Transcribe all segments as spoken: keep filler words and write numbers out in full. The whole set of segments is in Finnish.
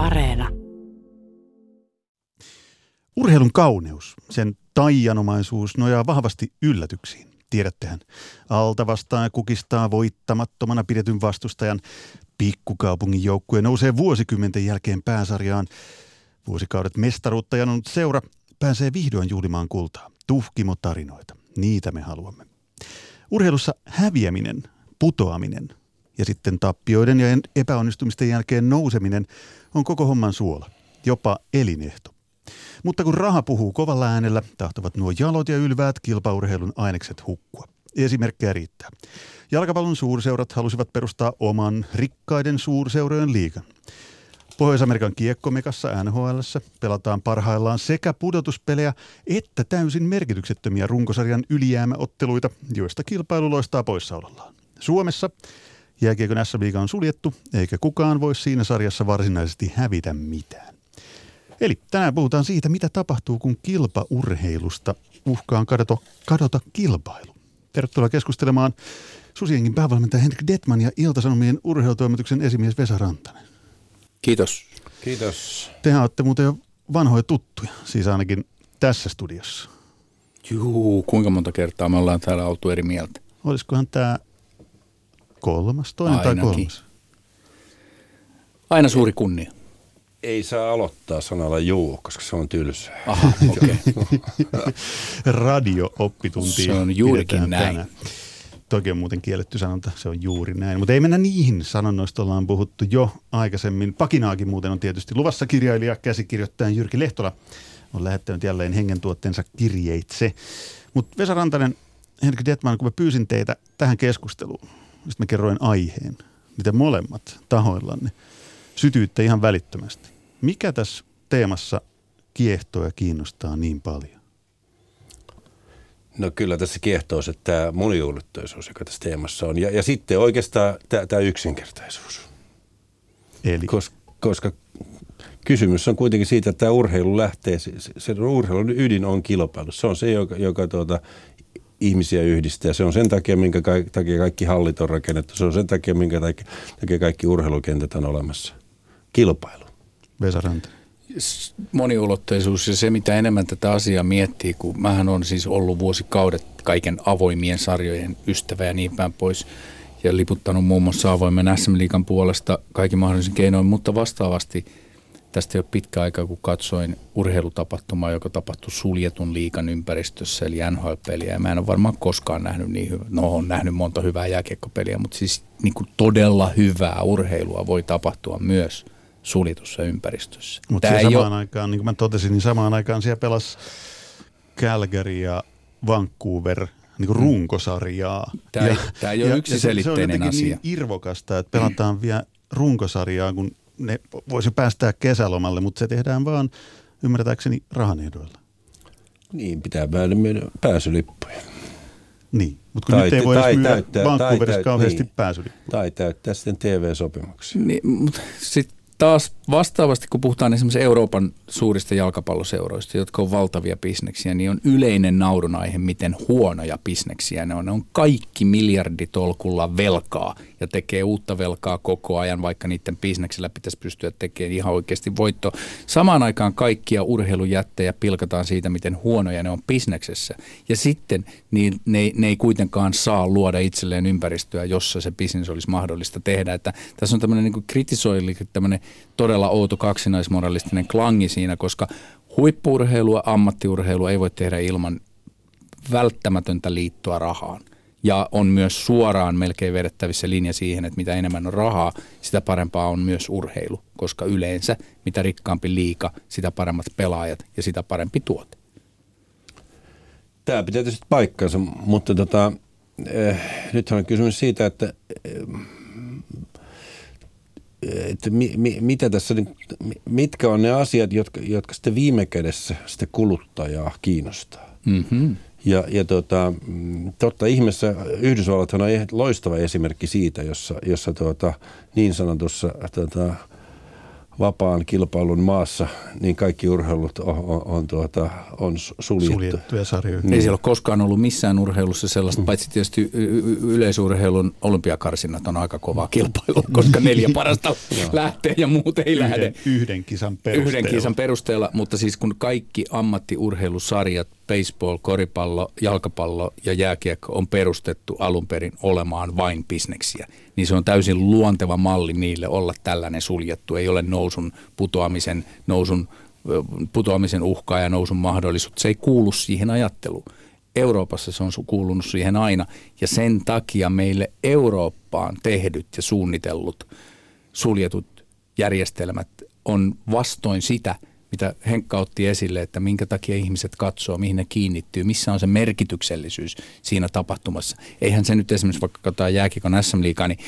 Areena. Urheilun kauneus, sen taianomaisuus nojaa vahvasti yllätyksiin. Tiedättehän, alta vastaan kukistaa voittamattomana pidetyn vastustajan. Pikkukaupungin joukkue nousee vuosikymmenten jälkeen pääsarjaan. Vuosikaudet mestaruutta janonut seura pääsee vihdoin juhlimaan kultaa. Tuhkimotarinoita, niitä me haluamme. Urheilussa häviäminen, putoaminen ja sitten tappioiden ja epäonnistumisten jälkeen nouseminen on koko homman suola, jopa elinehto. Mutta kun raha puhuu kovalla äänellä, tahtovat nuo jalot ja ylväät kilpaurheilun ainekset hukkua. Esimerkkejä riittää. Jalkapallon suurseurat halusivat perustaa oman rikkaiden suurseurojen liigan. Pohjois-Amerikan kiekkomekassa N H L:ssä pelataan parhaillaan sekä pudotuspelejä että täysin merkityksettömiä runkosarjan ylijäämäotteluita, joista kilpailu loistaa poissaolollaan. Suomessa jääkiekon S M-liiga on suljettu, eikä kukaan voi siinä sarjassa varsinaisesti hävitä mitään. Eli tänään puhutaan siitä, mitä tapahtuu, kun kilpaurheilusta uhkaan kadota, kadota kilpailu. Tervetuloa keskustelemaan Susijengin päävalmentaja Henrik Dettmann ja Ilta-Sanomien urheilutoimituksen esimies Vesa Rantanen. Kiitos. Kiitos. Tehän olette muuten jo vanhoja tuttuja, siis ainakin tässä studiossa. Juu, kuinka monta kertaa me ollaan täällä oltu eri mieltä. Olisikohan tämä kolmas, toinen Ainakin. tai kolmas? Aina suuri kunnia. Ei saa aloittaa sanalla juu, koska se on tylsää. Aha, okei. Okay. Radio-oppitunti. Se on juurikin näin. Tänään. Toki on muuten kielletty sanonta, se on juuri näin. Mutta ei mennä niihin. Sanonnoista ollaan puhuttu jo aikaisemmin. Pakinaakin muuten on tietysti luvassa. Kirjailija, käsikirjoittaja Jyrki Lehtola on lähettänyt jälleen hengentuotteensa kirjeitse. Mutta Vesa Rantanen, Henrik Dettmann, kun mä pyysin teitä tähän keskusteluun, sitten mä kerroin aiheen, mitä molemmat tahoillanne sytyytte ihan välittömästi. Mikä tässä teemassa kiehtoo ja kiinnostaa niin paljon? No kyllä tässä kiehtoo se tämä moniulotteisuus, joka tässä teemassa on. Ja, ja sitten oikeastaan tämä yksinkertaisuus. Eli? Kos, koska kysymys on kuitenkin siitä, että tämä urheilu lähtee, se, se urheilun ydin on kilpailu. Se on se, joka, joka tuota, ihmisiä yhdistää. Se on sen takia, minkä ka- takia kaikki hallit on rakennettu. Se on sen takia, minkä takia kaikki urheilukentät on olemassa. Kilpailu. Vesa Rantanen. Moniulotteisuus ja se, mitä enemmän tätä asiaa miettii, kun mähän on siis ollut vuosikaudet kaiken avoimien sarjojen ystävä ja niin päin pois ja liputtanut muun muassa avoimen S M-liigan puolesta kaikki mahdollisen keinoin, mutta vastaavasti tästä ei ole pitkä aikaa, kun katsoin urheilutapahtumaa, joka tapahtui suljetun liigan ympäristössä, eli N H L-peliä. Ja mä en ole varmaan koskaan nähnyt niin hyvää, no on nähnyt monta hyvää jääkiekkopeliä, mutta siis niin kuin todella hyvää urheilua voi tapahtua myös suljetussa ympäristössä. Mutta samaan ole... aikaan, niin kuin mä totesin, niin samaan aikaan siellä pelasi Calgary ja Vancouver niin kuin runkosarjaa. Tämä, ja, tämä ei ole yksiselitteinen asia. Se on jotenkin niin irvokasta, että pelataan mm. vielä runkosarjaa, kun ne voisi päästää kesälomalle, mutta se tehdään vaan, ymmärtääkseni, rahan ehdoilla. Niin, pitää myydä pääsylippuja. Niin, mutta kun nyt ei voi edes myydä Vancouverissa kauheasti niin, pääsylippuja. Tai täyttää sitten T V-sopimuksia. Niin, mutta sitten taas vastaavasti, kun puhutaan esimerkiksi Euroopan suurista jalkapalloseuroista, jotka on valtavia bisneksiä, niin on yleinen naurunaihe, miten huonoja bisneksiä ne on. Ne on kaikki miljarditolkulla velkaa ja tekee uutta velkaa koko ajan, vaikka niiden bisneksellä pitäisi pystyä tekemään ihan oikeasti voittoa. Samaan aikaan kaikkia urheilujättejä pilkataan siitä, miten huonoja ne on bisneksessä. Ja sitten niin ne, ne ei kuitenkaan saa luoda itselleen ympäristöä, jossa se bisnes olisi mahdollista tehdä. Että tässä on tämmöinen niin kuin kritisoili, tämmöinen todella outo kaksinaismoralistinen klangi siinä, koska huippu-urheilua, ammattiurheilua ei voi tehdä ilman välttämätöntä liittoa rahaan. Ja on myös suoraan melkein vedettävissä linja siihen, että mitä enemmän on rahaa, sitä parempaa on myös urheilu, koska yleensä mitä rikkaampi liiga, sitä paremmat pelaajat ja sitä parempi tuote. Tämä pitää tietysti paikkansa, mutta tota, eh, nythän on kysymys siitä, että... Eh, Että mi, mi, mitä tässä, mitkä on ne asiat, jotka, jotka sitten viime kädessä sitä kuluttajaa kiinnostaa. Mm-hmm. Ja, ja tota, totta ihmeessä Yhdysvallathan on loistava esimerkki siitä, jossa, jossa tuota, niin sanotussa tuota, vapaan kilpailun maassa, niin kaikki urheilut on, on, on, tuota, on suljettu. Suljettuja sarjoja. Niin. Ei siellä ole koskaan ollut missään urheilussa sellaista, mm. paitsi tietysti yleisurheilun olympiakarsinnat on aika kovaa kilpailua, koska neljä parasta lähtee ja muut ei yhden, lähde. Yhden kisan perusteella. Yhden kisan perusteella, mutta siis kun kaikki ammattiurheilusarjat, baseball, koripallo, jalkapallo ja jääkiekko on perustettu alun perin olemaan vain bisneksiä, niin se on täysin luonteva malli niille olla tällainen suljettu. Ei ole nousun putoamisen, nousun, putoamisen uhkaa ja nousun mahdollisuutta. Se ei kuulu siihen ajatteluun. Euroopassa se on kuulunut siihen aina ja sen takia meille Eurooppaan tehdyt ja suunnitellut suljetut järjestelmät on vastoin sitä, mitä Henkka otti esille, että minkä takia ihmiset katsoo, mihin ne kiinnittyy, missä on se merkityksellisyys siinä tapahtumassa. Eihän se nyt esimerkiksi, vaikka katsotaan jääkiekon äs äm-liigaa, niin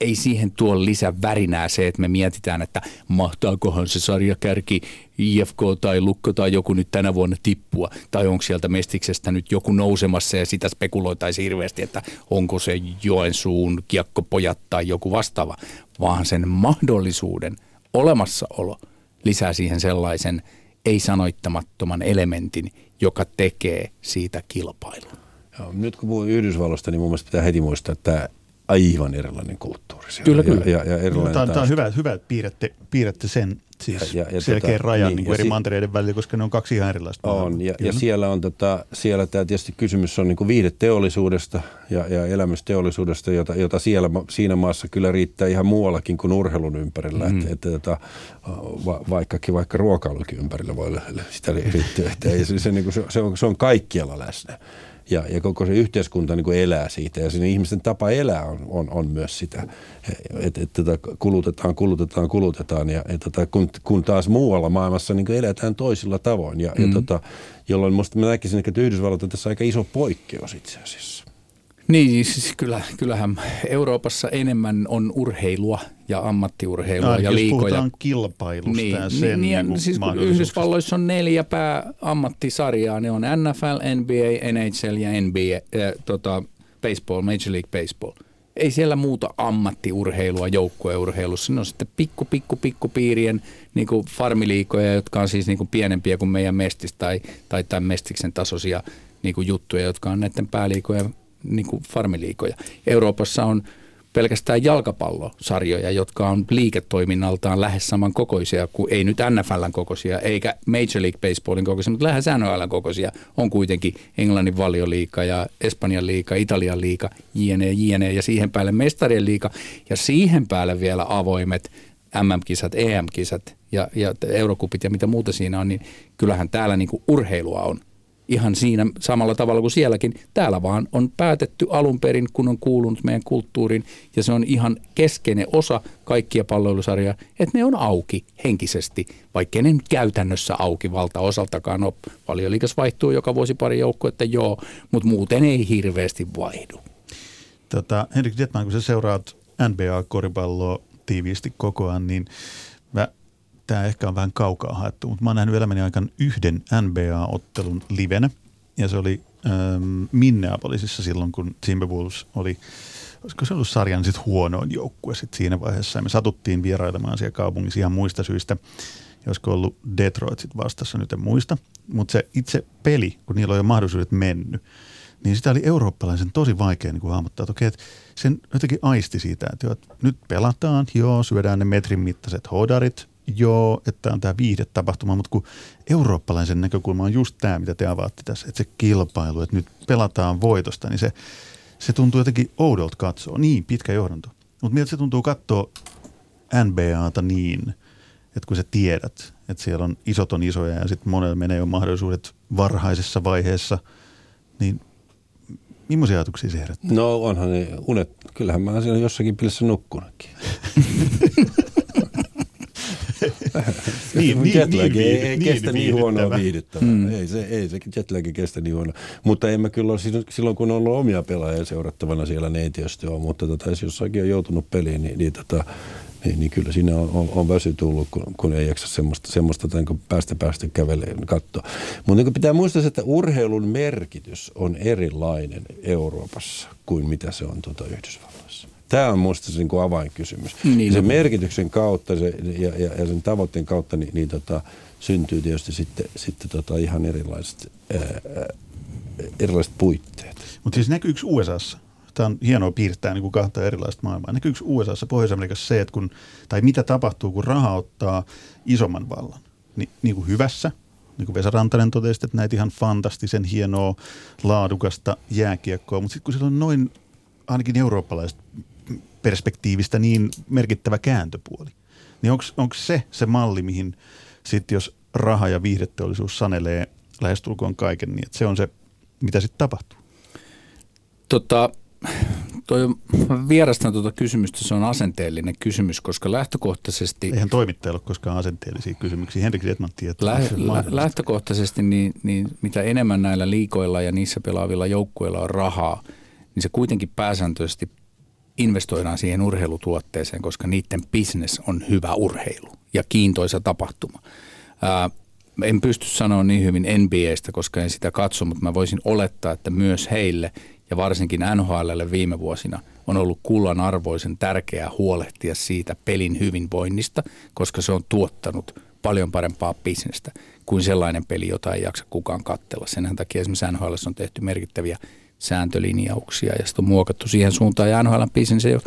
ei siihen tuo lisävärinää se, että me mietitään, että mahtaakohan se sarjakärki I F K tai Lukko tai joku nyt tänä vuonna tippua, tai onko sieltä Mestiksestä nyt joku nousemassa ja sitä spekuloitaisiin hirveästi, että onko se Joensuun kiekkopojat tai joku vastaava, vaan sen mahdollisuuden olemassaolo lisää siihen sellaisen ei-sanoittamattoman elementin, joka tekee siitä kilpailun. Joo, nyt kun puhuin Yhdysvalloista, niin mun mielestä pitää heti muistaa, että tämä aivan erilainen kulttuuri. Kyllä, kyllä. Ja, ja, ja no, tämä on, tämä on hyvä, hyvä että piirrätte, piirrätte sen siis ja, ja, selkeän tota, rajan niin, niin kuin eri si- mantereiden välillä, koska ne on kaksi ihan erilaista. On, ja, ja siellä on tota, siellä tämä tietysti kysymys on niin kuin viihdeteollisuudesta ja, ja elämysteollisuudesta, jota, jota siellä, siinä maassa kyllä riittää ihan muuallakin kuin urheilun ympärillä. Mm. Että, että, tota, va, vaikkakin vaikka ruokailukin ympärillä voi sitä riittää. Että ei, se, niin kuin, se, se on kaikkialla läsnä. Ja, ja koko se yhteiskunta niin kuin elää siitä ja siinä ihmisten tapa elää on, on, on myös sitä, että et, et, kulutetaan, kulutetaan, kulutetaan ja et, et, kun, kun taas muualla maailmassa niin kuin eletään toisilla tavoin. Ja, mm. ja, tota, jolloin musta mä näkisin, että Yhdysvallat on tässä aika iso poikkeus itse asiassa. Niin, siis kyllä, kyllähän Euroopassa enemmän on urheilua ja ammattiurheilua no, ja liikoja. Puhutaan kilpailusta niin, ja sen niin, niin, niin, siis Yhdysvalloissa on neljä pää ammattisarjaa. Ne on N F L, N B A, N H L ja N B A, äh, tota, baseball, Major League Baseball. Ei siellä muuta ammattiurheilua joukkueurheilussa. Ne on sitten pikku, pikku, pikku piirien niin kuin farmiliikoja, jotka on siis niin kuin pienempiä kuin meidän Mestis tai, tai tämän Mestiksen tasoisia niin kuin juttuja, jotka on näiden pääliikoja. Niin kuin farmiliikoja. Euroopassa on pelkästään jalkapallosarjoja, jotka on liiketoiminnaltaan lähes saman kokoisia kuin, ei nyt N F L:n kokoisia, eikä Major League Baseballin kokoisia, mutta lähes N H L:n kokoisia on kuitenkin Englannin valioliiga ja Espanjan liiga, Italian liiga, jne, jne, ja siihen päälle Mestarien liiga, ja siihen päälle vielä avoimet M M-kisat, E M-kisat ja, ja eurokupit ja mitä muuta siinä on, niin kyllähän täällä niin kuin urheilua on. Ihan siinä samalla tavalla kuin sielläkin. Täällä vaan on päätetty alun perin, kun on kuulunut meidän kulttuuriin, ja se on ihan keskeinen osa kaikkia palloilusarjoja, että ne on auki henkisesti, vaikkei ne nyt käytännössä auki valtaosaltakaan ole. Valioliigassa vaihtuu joka vuosi pari joukkuetta, että joo, mutta muuten ei hirveästi vaihdu. Tota, Henrik Dettmann, kun sä seuraat N B A-koripalloa tiiviisti koko ajan, niin mä tämä ehkä on vähän kaukaa haettu, mutta mä oon nähnyt elämäni aikana yhden N B A-ottelun livenä, ja se oli ähm, Minneapolisissa silloin, kun Timberwolves oli, olisiko se ollut sarjan sit huonoin joukkue sit siinä vaiheessa, ja me satuttiin vierailemaan siellä kaupungissa ihan muista syistä, josko ollut Detroit sit vastassa, nyt en muista, mutta se itse peli, kun niillä on jo mahdollisuudet mennyt, niin sitä oli eurooppalaisen tosi vaikea niin hahmottaa, että okei, että sen jotenkin aisti siitä, että, joo, että nyt pelataan, joo, syödään ne metrin mittaiset hodarit, joo, että on tämä viihdetapahtuma, mutta kun eurooppalaisen näkökulma on just tämä, mitä te avaatte tässä, että se kilpailu, että nyt pelataan voitosta, niin se, se tuntuu jotenkin oudolta katsoa. Niin, pitkä johdanto. Mutta miltä se tuntuu katsoa N B A:ta niin, että kun sä tiedät, että siellä on isot on isoja ja sitten monella menee jo mahdollisuudet varhaisessa vaiheessa, niin millaisia ajatuksia se herättää? No onhan ne unet. Kyllähän mä oon siellä jossakin pelissä nukkunutkin. Niin, niin, jetlagi niin, ei, ei niin, kestä niin huonoa viihdyttävää. Mm. Ei se, ei se jetlagi kestä niin huonoa. Mutta en mä kyllä silloin, kun on ollut omia pelaajia seurattavana siellä, ne ei tietysti ole. Mutta tota, jos jossakin on joutunut peliin, niin, niin, tota, niin, niin kyllä siinä on, on, on väsy tullut, kun, kun ei jaksa semmoista, semmoista päästä päästä käveleen katsoa. Mutta niin pitää muistaa, että urheilun merkitys on erilainen Euroopassa kuin mitä se on tuota Yhdysvalloissa. Tämä on minusta se niin kuin avainkysymys. Niin. Sen merkityksen kautta se, ja, ja, ja sen tavoitteen kautta niin, niin tota, syntyy tietysti sitten, sitten tota ihan erilaiset, ää, erilaiset puitteet. Mutta siis näkyykö U S A:ssa? Tämä on hienoa piirtää niin kuin kahta erilaista maailmaa. Näkyykö U S A:ssa, Pohjois-Amerikassa se, että kun, tai mitä tapahtuu, kun raha ottaa isomman vallan? Ni, niin kuin hyvässä, niin kuin Vesa Rantanen totesi, että näitä ihan fantastisen hienoa, laadukasta jääkiekkoa. Mutta sitten kun siellä on noin, ainakin eurooppalaiset perspektiivistä, niin merkittävä kääntöpuoli, niin onko se se malli, mihin sitten jos raha ja viihdeteollisuus sanelee lähestulkoon kaiken, niin että se on se, mitä sitten tapahtuu? Tota... Toi vierastan tuota kysymystä, se on asenteellinen kysymys, koska lähtökohtaisesti... Eihän toimittaja ole koskaan asenteellisia kysymyksiä. Henrik Dettmann tietää. Lä- lä- lähtökohtaisesti niin, niin mitä enemmän näillä liikoilla ja niissä pelaavilla joukkueilla on rahaa, niin se kuitenkin pääsääntöisesti investoidaan siihen urheilutuotteeseen, koska niiden business on hyvä urheilu ja kiintoisa tapahtuma. Ää, en pysty sanoa niin hyvin N B A:stä, koska en sitä katso, mutta mä voisin olettaa, että myös heille... Ja varsinkin N H L:lle viime vuosina on ollut kullanarvoisen tärkeää huolehtia siitä pelin hyvinvoinnista, koska se on tuottanut paljon parempaa bisnestä kuin sellainen peli, jota ei jaksa kukaan katsella. Sen takia esimerkiksi N H L on tehty merkittäviä sääntölinjauksia ja sitten on muokattu siihen suuntaan. Ja N H L:n bisnes ei ole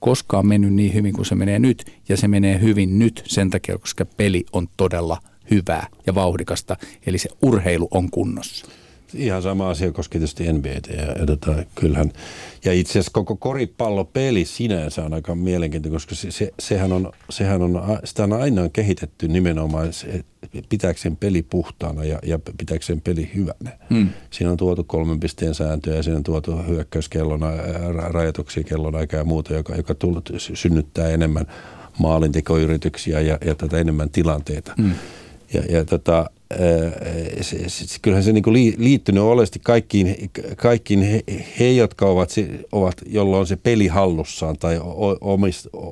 koskaan mennyt niin hyvin kuin se menee nyt, ja se menee hyvin nyt sen takia, koska peli on todella hyvää ja vauhdikasta, eli se urheilu on kunnossa. Ihan sama asia koskee tietysti N B A:tä ja, ja tota, kyllähän, ja itse asiassa koko koripallopeli sinänsä on aika mielenkiintoinen, koska se, se, sehän on, sehän on, sitä on aina kehitetty nimenomaan se, pitääkseen peli puhtaana ja, ja pitääkseen peli hyvänä. Hmm. Siinä on tuotu kolmen pisteen sääntöä ja siinä on tuotu hyökkäyskellona, rajoituksia kellonaikaa ja muuta, joka, joka tullut, synnyttää enemmän maalintekoyrityksiä ja, ja tätä enemmän tilanteita. Hmm. Ja, ja tota... Se, se, kyllähän se niinku liittynyt oleellisesti kaikkiin, kaikkiin he, he, jotka ovat, se, ovat, jolloin se peli hallussaan tai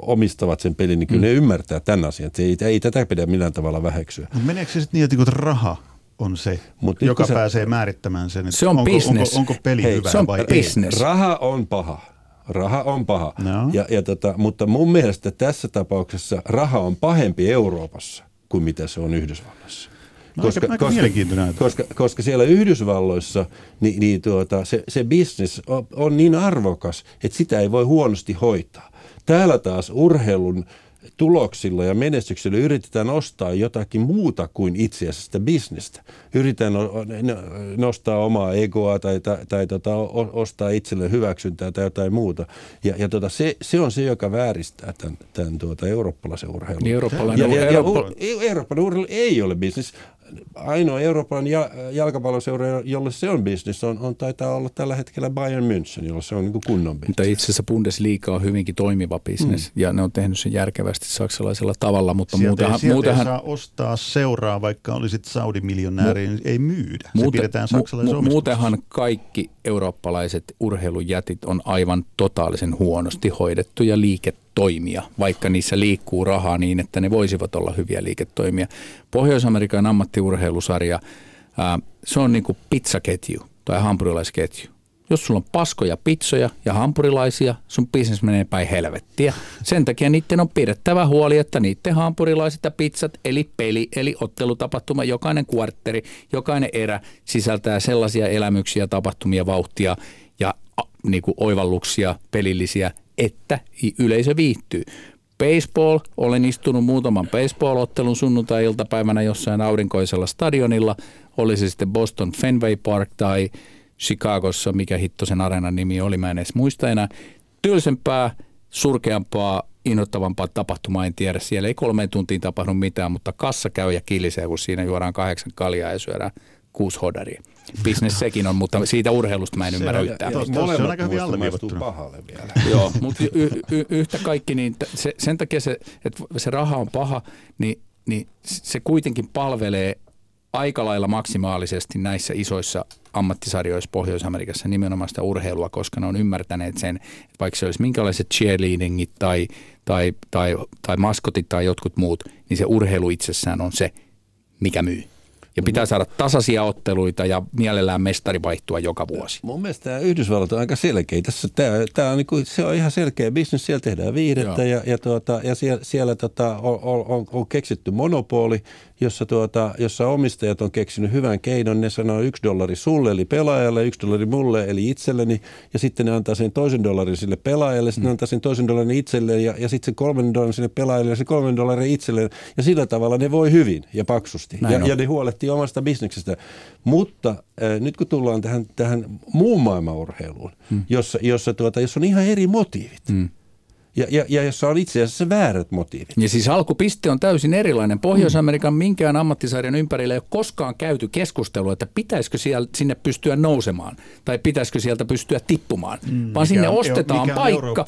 omistavat sen pelin, niin kyllä mm. ne ymmärtää tämän asian. Ei, ei tätä pidä millään tavalla väheksyä. No meneekö se sitten niin, että raha on se, mut joka se, pääsee määrittämään sen, että se on onko, onko, onko peli Hei, hyvä se on vai business. Ei? Raha on paha. Raha on paha. No. Ja, ja tota, mutta mun mielestä tässä tapauksessa raha on pahempi Euroopassa kuin mitä se on Yhdysvallassa. Koska, aika, aika koska, koska siellä Yhdysvalloissa niin, niin tuota, se, se business on, on niin arvokas, että sitä ei voi huonosti hoitaa. Täällä taas urheilun tuloksilla ja menestyksillä yritetään ostaa jotakin muuta kuin itse asiassa sitä bisnestä. Yritetään nostaa omaa egoa tai, tai, tai tota, ostaa itselle hyväksyntää tai jotain muuta. Ja, ja tota, se, se on se, joka vääristää tämän, tämän tuota, eurooppalaisen urheilun. Niin eurooppalainen ja, ja, ja, u, eurooppalainen urheilu ei ole bisnes. Ainoa Euroopan jalkapalloseura, jolle se on business, on, on taitaa olla tällä hetkellä Bayern München, jolla se on niin kuin kunnon business. Mutta itse asiassa Bundesliiga on hyvinkin toimiva business, mm. ja ne on tehnyt sen järkevästi saksalaisella tavalla. Mutta sieltä muutahan, ei, sieltä muutahan... ei saa ostaa seuraa, vaikka olisit saudimiljonääriin, niin ei myydä. Muuten, se pidetään saksalaisen mu- mu- Muutenhan kaikki eurooppalaiset urheilujätit on aivan totaalisen huonosti hoidettuja liiketoimia, vaikka niissä liikkuu rahaa niin, että ne voisivat olla hyviä liiketoimia. Pohjois-Amerikan ammattiurheilusarja, ää, se on niin kuin pizzaketju tai hampurilaisketju. Jos sulla on paskoja pizzoja ja hampurilaisia, sun bisnes menee päin helvettiä. Sen takia niiden on pidettävä huoli, että niiden hampurilaiset ja pizzat, eli peli, eli ottelutapahtuma, jokainen kvartteri, jokainen erä sisältää sellaisia elämyksiä, tapahtumia, vauhtia ja a, niin kuin oivalluksia, pelillisiä, että yleisö viihtyy. Baseball, olen istunut muutaman baseball-ottelun sunnuntai-iltapäivänä jossain aurinkoisella stadionilla, oli se sitten Boston Fenway Park tai Chicagossa, mikä hitto sen areenan nimi oli, mä en edes muista enää. Tylsempää, surkeampaa, inhottavampaa tapahtumaa en tiedä. Siellä ei kolmeen tuntiin tapahdu mitään, mutta kassa käy ja kilisee, kun siinä juodaan kahdeksan kaljaa ja syödään kuusi hodaria. Business sekin on, mutta siitä urheilusta mä en ymmärrä yhtään. Se on aika hyvin alleviivattuna. Pahalle vielä. Joo, mutta y- y- yhtä kaikki, niin se, sen takia se, että se raha on paha, niin, niin se kuitenkin palvelee aika lailla maksimaalisesti näissä isoissa ammattisarjoissa Pohjois-Amerikassa nimenomaan sitä urheilua, koska ne on ymmärtäneet sen, että vaikka se olisi minkälaiset cheerleadingit tai, tai, tai, tai maskotit tai jotkut muut, niin se urheilu itsessään on se, mikä myy. ja pitää saada tasaisia otteluita ja mielellään mestari vaihtua joka vuosi. Mun mielestä tämä Yhdysvallat on aika selkeä. Tässä, tämä, tämä on, niin kuin, se on ihan selkeä bisnes, siellä tehdään viihdettä ja, ja, tuota, ja siellä, siellä tota, on, on, on keksitty monopoli, jossa, tuota, jossa omistajat on keksinyt hyvän keinon. Ne sanoo yksi dollari sulle eli pelaajalle, yksi dollari mulle eli itselleni ja sitten ne antaa sen toisen dollarin sille pelaajalle, sitten mm. ne antaa sen toisen dollarin itselleen ja, ja sitten sen kolmen dollarin sille pelaajalle ja sen kolmen dollarin itselleen ja sillä tavalla ne voi hyvin ja paksusti ja, ja ne huolehtii omasta bisneksestä. Mutta äh, nyt kun tullaan tähän, tähän muun maailman urheiluun, mm. jossa, jossa, tuota, jossa on ihan eri motiivit mm. ja, ja, ja jossa on itse asiassa väärät motiivit. Ja siis alkupiste on täysin erilainen. Pohjois-Amerikan mm. minkään ammattisarjan ympärillä ei ole koskaan käyty keskustelua, että pitäisikö siellä, sinne pystyä nousemaan tai pitäisikö sieltä pystyä tippumaan. Mm. Vaan sinne on, ostetaan paikka,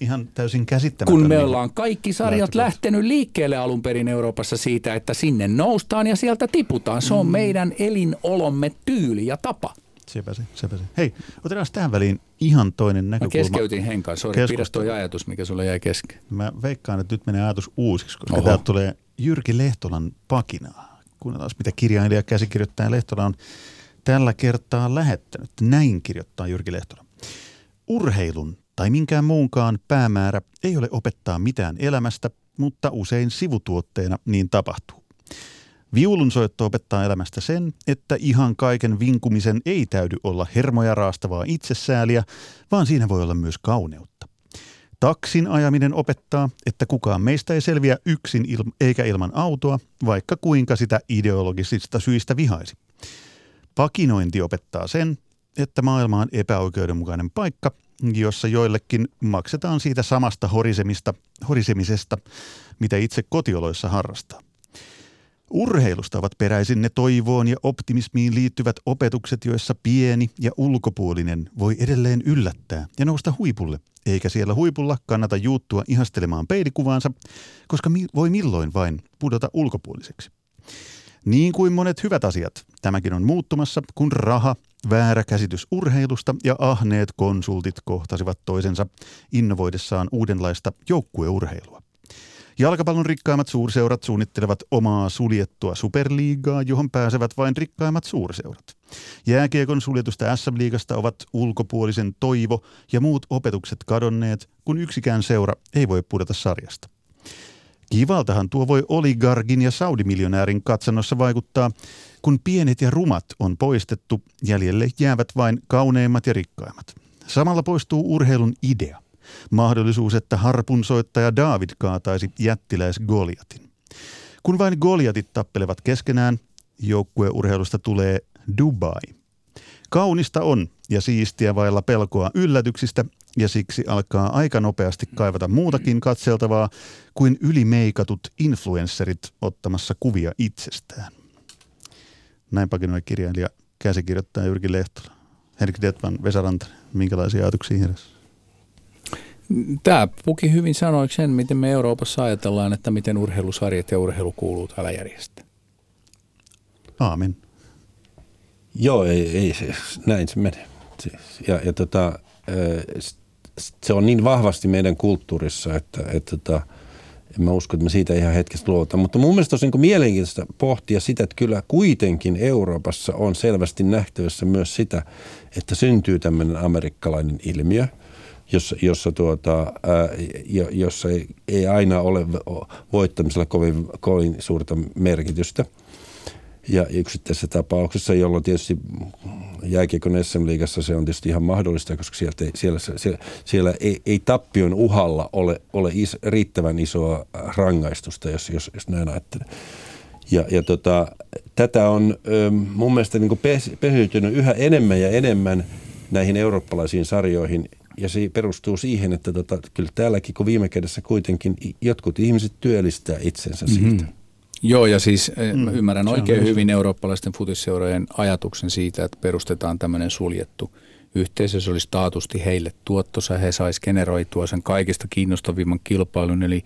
ihan täysin käsittämätön, kun me ollaan kaikki sarjat lähtenyt liikkeelle alun perin Euroopassa siitä, että sinne noustaan ja sieltä tiputaan. Se on mm. meidän elinolomme tyyli ja tapa. Sepä se, sepä se. Hei, otetaan tähän väliin ihan toinen näkökulma. Mä keskeytin Henkan, sori, pidä toi ajatus, mikä sulle jäi kesken. Mä veikkaan, että nyt menee ajatus uusiksi, koska täältä tulee Jyrki Lehtolan pakinaa. Kuunnetaan, mitä kirjailija käsikirjoittaja Lehtola on tällä kertaa lähettänyt. Näin kirjoittaa Jyrki Lehtola. Urheilun tai minkään muunkaan päämäärä ei ole opettaa mitään elämästä, mutta usein sivutuotteena niin tapahtuu. Viulunsoitto opettaa elämästä sen, että ihan kaiken vinkumisen ei täydy olla hermoja raastavaa itsesääliä, vaan siinä voi olla myös kauneutta. Taksin ajaminen opettaa, että kukaan meistä ei selviä yksin il- eikä ilman autoa, vaikka kuinka sitä ideologisista syistä vihaisi. Pakinointi opettaa sen, että maailma on epäoikeudenmukainen paikka, jossa joillekin maksetaan siitä samasta horisemista, horisemisesta, mitä itse kotioloissa harrastaa. Urheilusta ovat peräisin ne toivoon ja optimismiin liittyvät opetukset, joissa pieni ja ulkopuolinen voi edelleen yllättää ja nousta huipulle. Eikä siellä huipulla kannata juuttua ihastelemaan peilikuvaansa, koska voi milloin vain pudota ulkopuoliseksi. Niin kuin monet hyvät asiat, tämäkin on muuttumassa, kun raha, väärä käsitys urheilusta ja ahneet konsultit kohtasivat toisensa innovoidessaan uudenlaista joukkueurheilua. Jalkapallon rikkaimmat suurseurat suunnittelevat omaa suljettua superliigaa, johon pääsevät vain rikkaimmat suurseurat. Jääkiekon suljetusta äs äm-liigasta ovat ulkopuolisen toivo ja muut opetukset kadonneet, kun yksikään seura ei voi pudota sarjasta. Kivaltahan tuo voi oligarkin ja saudimiljonäärin katsannossa vaikuttaa, kun pienet ja rumat on poistettu, jäljelle jäävät vain kauneimmat ja rikkaimmat. Samalla poistuu urheilun idea. Mahdollisuus, että harpunsoittaja David kaataisi jättiläis Goliatin. Kun vain Goliatit tappelevat keskenään, joukkueurheilusta tulee Dubai. Kaunista on ja siistiä vailla pelkoa yllätyksistä ja siksi alkaa aika nopeasti kaivata muutakin katseltavaa kuin ylimeikatut influensserit ottamassa kuvia itsestään. Näin pakinoi kirjailija käsikirjoittaja Jyrki Lehtola. Henrik Dettmann, Vesa Rantanen, minkälaisia ajatuksia heräsi? Tämä puki hyvin sanoi sen, miten me Euroopassa ajatellaan, että miten urheilusarjat ja urheilu kuuluu täällä järjestää. Aamen. Joo, ei, ei se, näin se menee. Ja, ja tota, se on niin vahvasti meidän kulttuurissa, että, että, että en mä usko, että me siitä ihan hetkestä luovutaan. Mutta mun mielestä olisi niin kuin mielenkiintoista pohtia sitä, että kyllä kuitenkin Euroopassa on selvästi nähtävissä myös sitä, että syntyy tämmöinen amerikkalainen ilmiö, jossa, jossa, tuota, ää, jossa ei, ei aina ole voittamisella kovin, kovin suurta merkitystä. Ja yksittäisessä tapauksessa, jolloin tietysti jääkiekon äs äm-liigassa se on tietysti ihan mahdollista, koska sieltä ei, siellä, siellä, siellä ei, ei tappion uhalla ole, ole is, riittävän isoa rangaistusta, jos, jos, jos näin ajattelee. Ja, ja tota, tätä on mun mielestä niin kuin pesiytynyt yhä enemmän ja enemmän näihin eurooppalaisiin sarjoihin. Ja se perustuu siihen, että tota, kyllä täälläkin, kun viime kädessä kuitenkin jotkut ihmiset työllistää itsensä siitä. Mm. Joo, ja siis mm. ymmärrän oikein hyvin eurooppalaisten futisseurojen ajatuksen siitä, että perustetaan tämmöinen suljettu yhteisö. Se olisi taatusti heille tuottosa. He sais generoitua sen kaikista kiinnostavimman kilpailun, eli,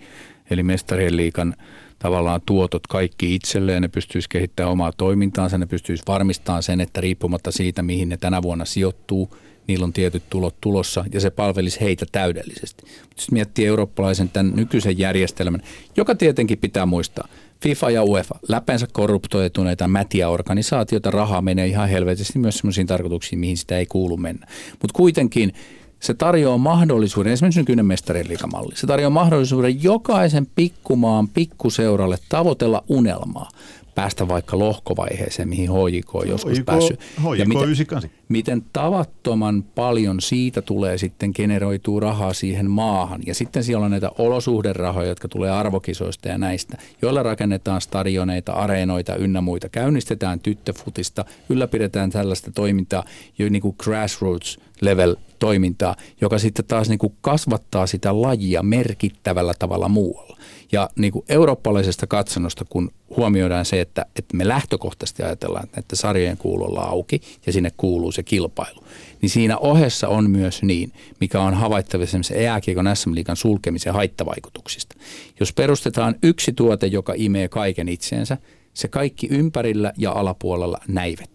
eli Mestarien liigan tavallaan tuotot kaikki itselleen. Ne pystyisi kehittämään omaa toimintaansa, ne pystyisi varmistamaan sen, että riippumatta siitä, mihin ne tänä vuonna sijoittuu, niillä on tietyt tulot tulossa ja se palvelisi heitä täydellisesti. Mutta sitten miettii eurooppalaisen tämän nykyisen järjestelmän, joka tietenkin pitää muistaa. FIFA ja UEFA, läpensä korruptoituneita mätiä organisaatioita, rahaa menee ihan helvetisti myös sellaisiin tarkoituksiin, mihin sitä ei kuulu mennä. Mutta kuitenkin se tarjoaa mahdollisuuden, esimerkiksi nykyinen Mestarien liigamalli, se tarjoaa mahdollisuuden jokaisen pikkumaan pikkuseuralle tavoitella unelmaa. Päästä vaikka lohkovaiheeseen, mihin H J K on joskus H J K, päässyt. H J K ja miten, miten tavattoman paljon siitä tulee sitten generoituu rahaa siihen maahan. Ja sitten siellä on näitä olosuhderahoja, jotka tulee arvokisoista ja näistä, joilla rakennetaan stadioneita, areenoita ynnä muita. Käynnistetään tyttöfutista, ylläpidetään tällaista toimintaa, jo niin kuin grassroots level toimintaa, joka sitten taas niin kuin kasvattaa sitä lajia merkittävällä tavalla muualla. Ja niin kuin eurooppalaisesta katsannosta, kun huomioidaan se, että, että me lähtökohtaisesti ajatellaan, että näiden sarjojen kuuluu olla auki ja sinne kuuluu se kilpailu, niin siinä ohessa on myös niin, mikä on havaittavissa esimerkiksi jääkiekon S M-liigan sulkemisen haittavaikutuksista. Jos perustetaan yksi tuote, joka imee kaiken itseensä, se kaikki ympärillä ja alapuolella näivettyy.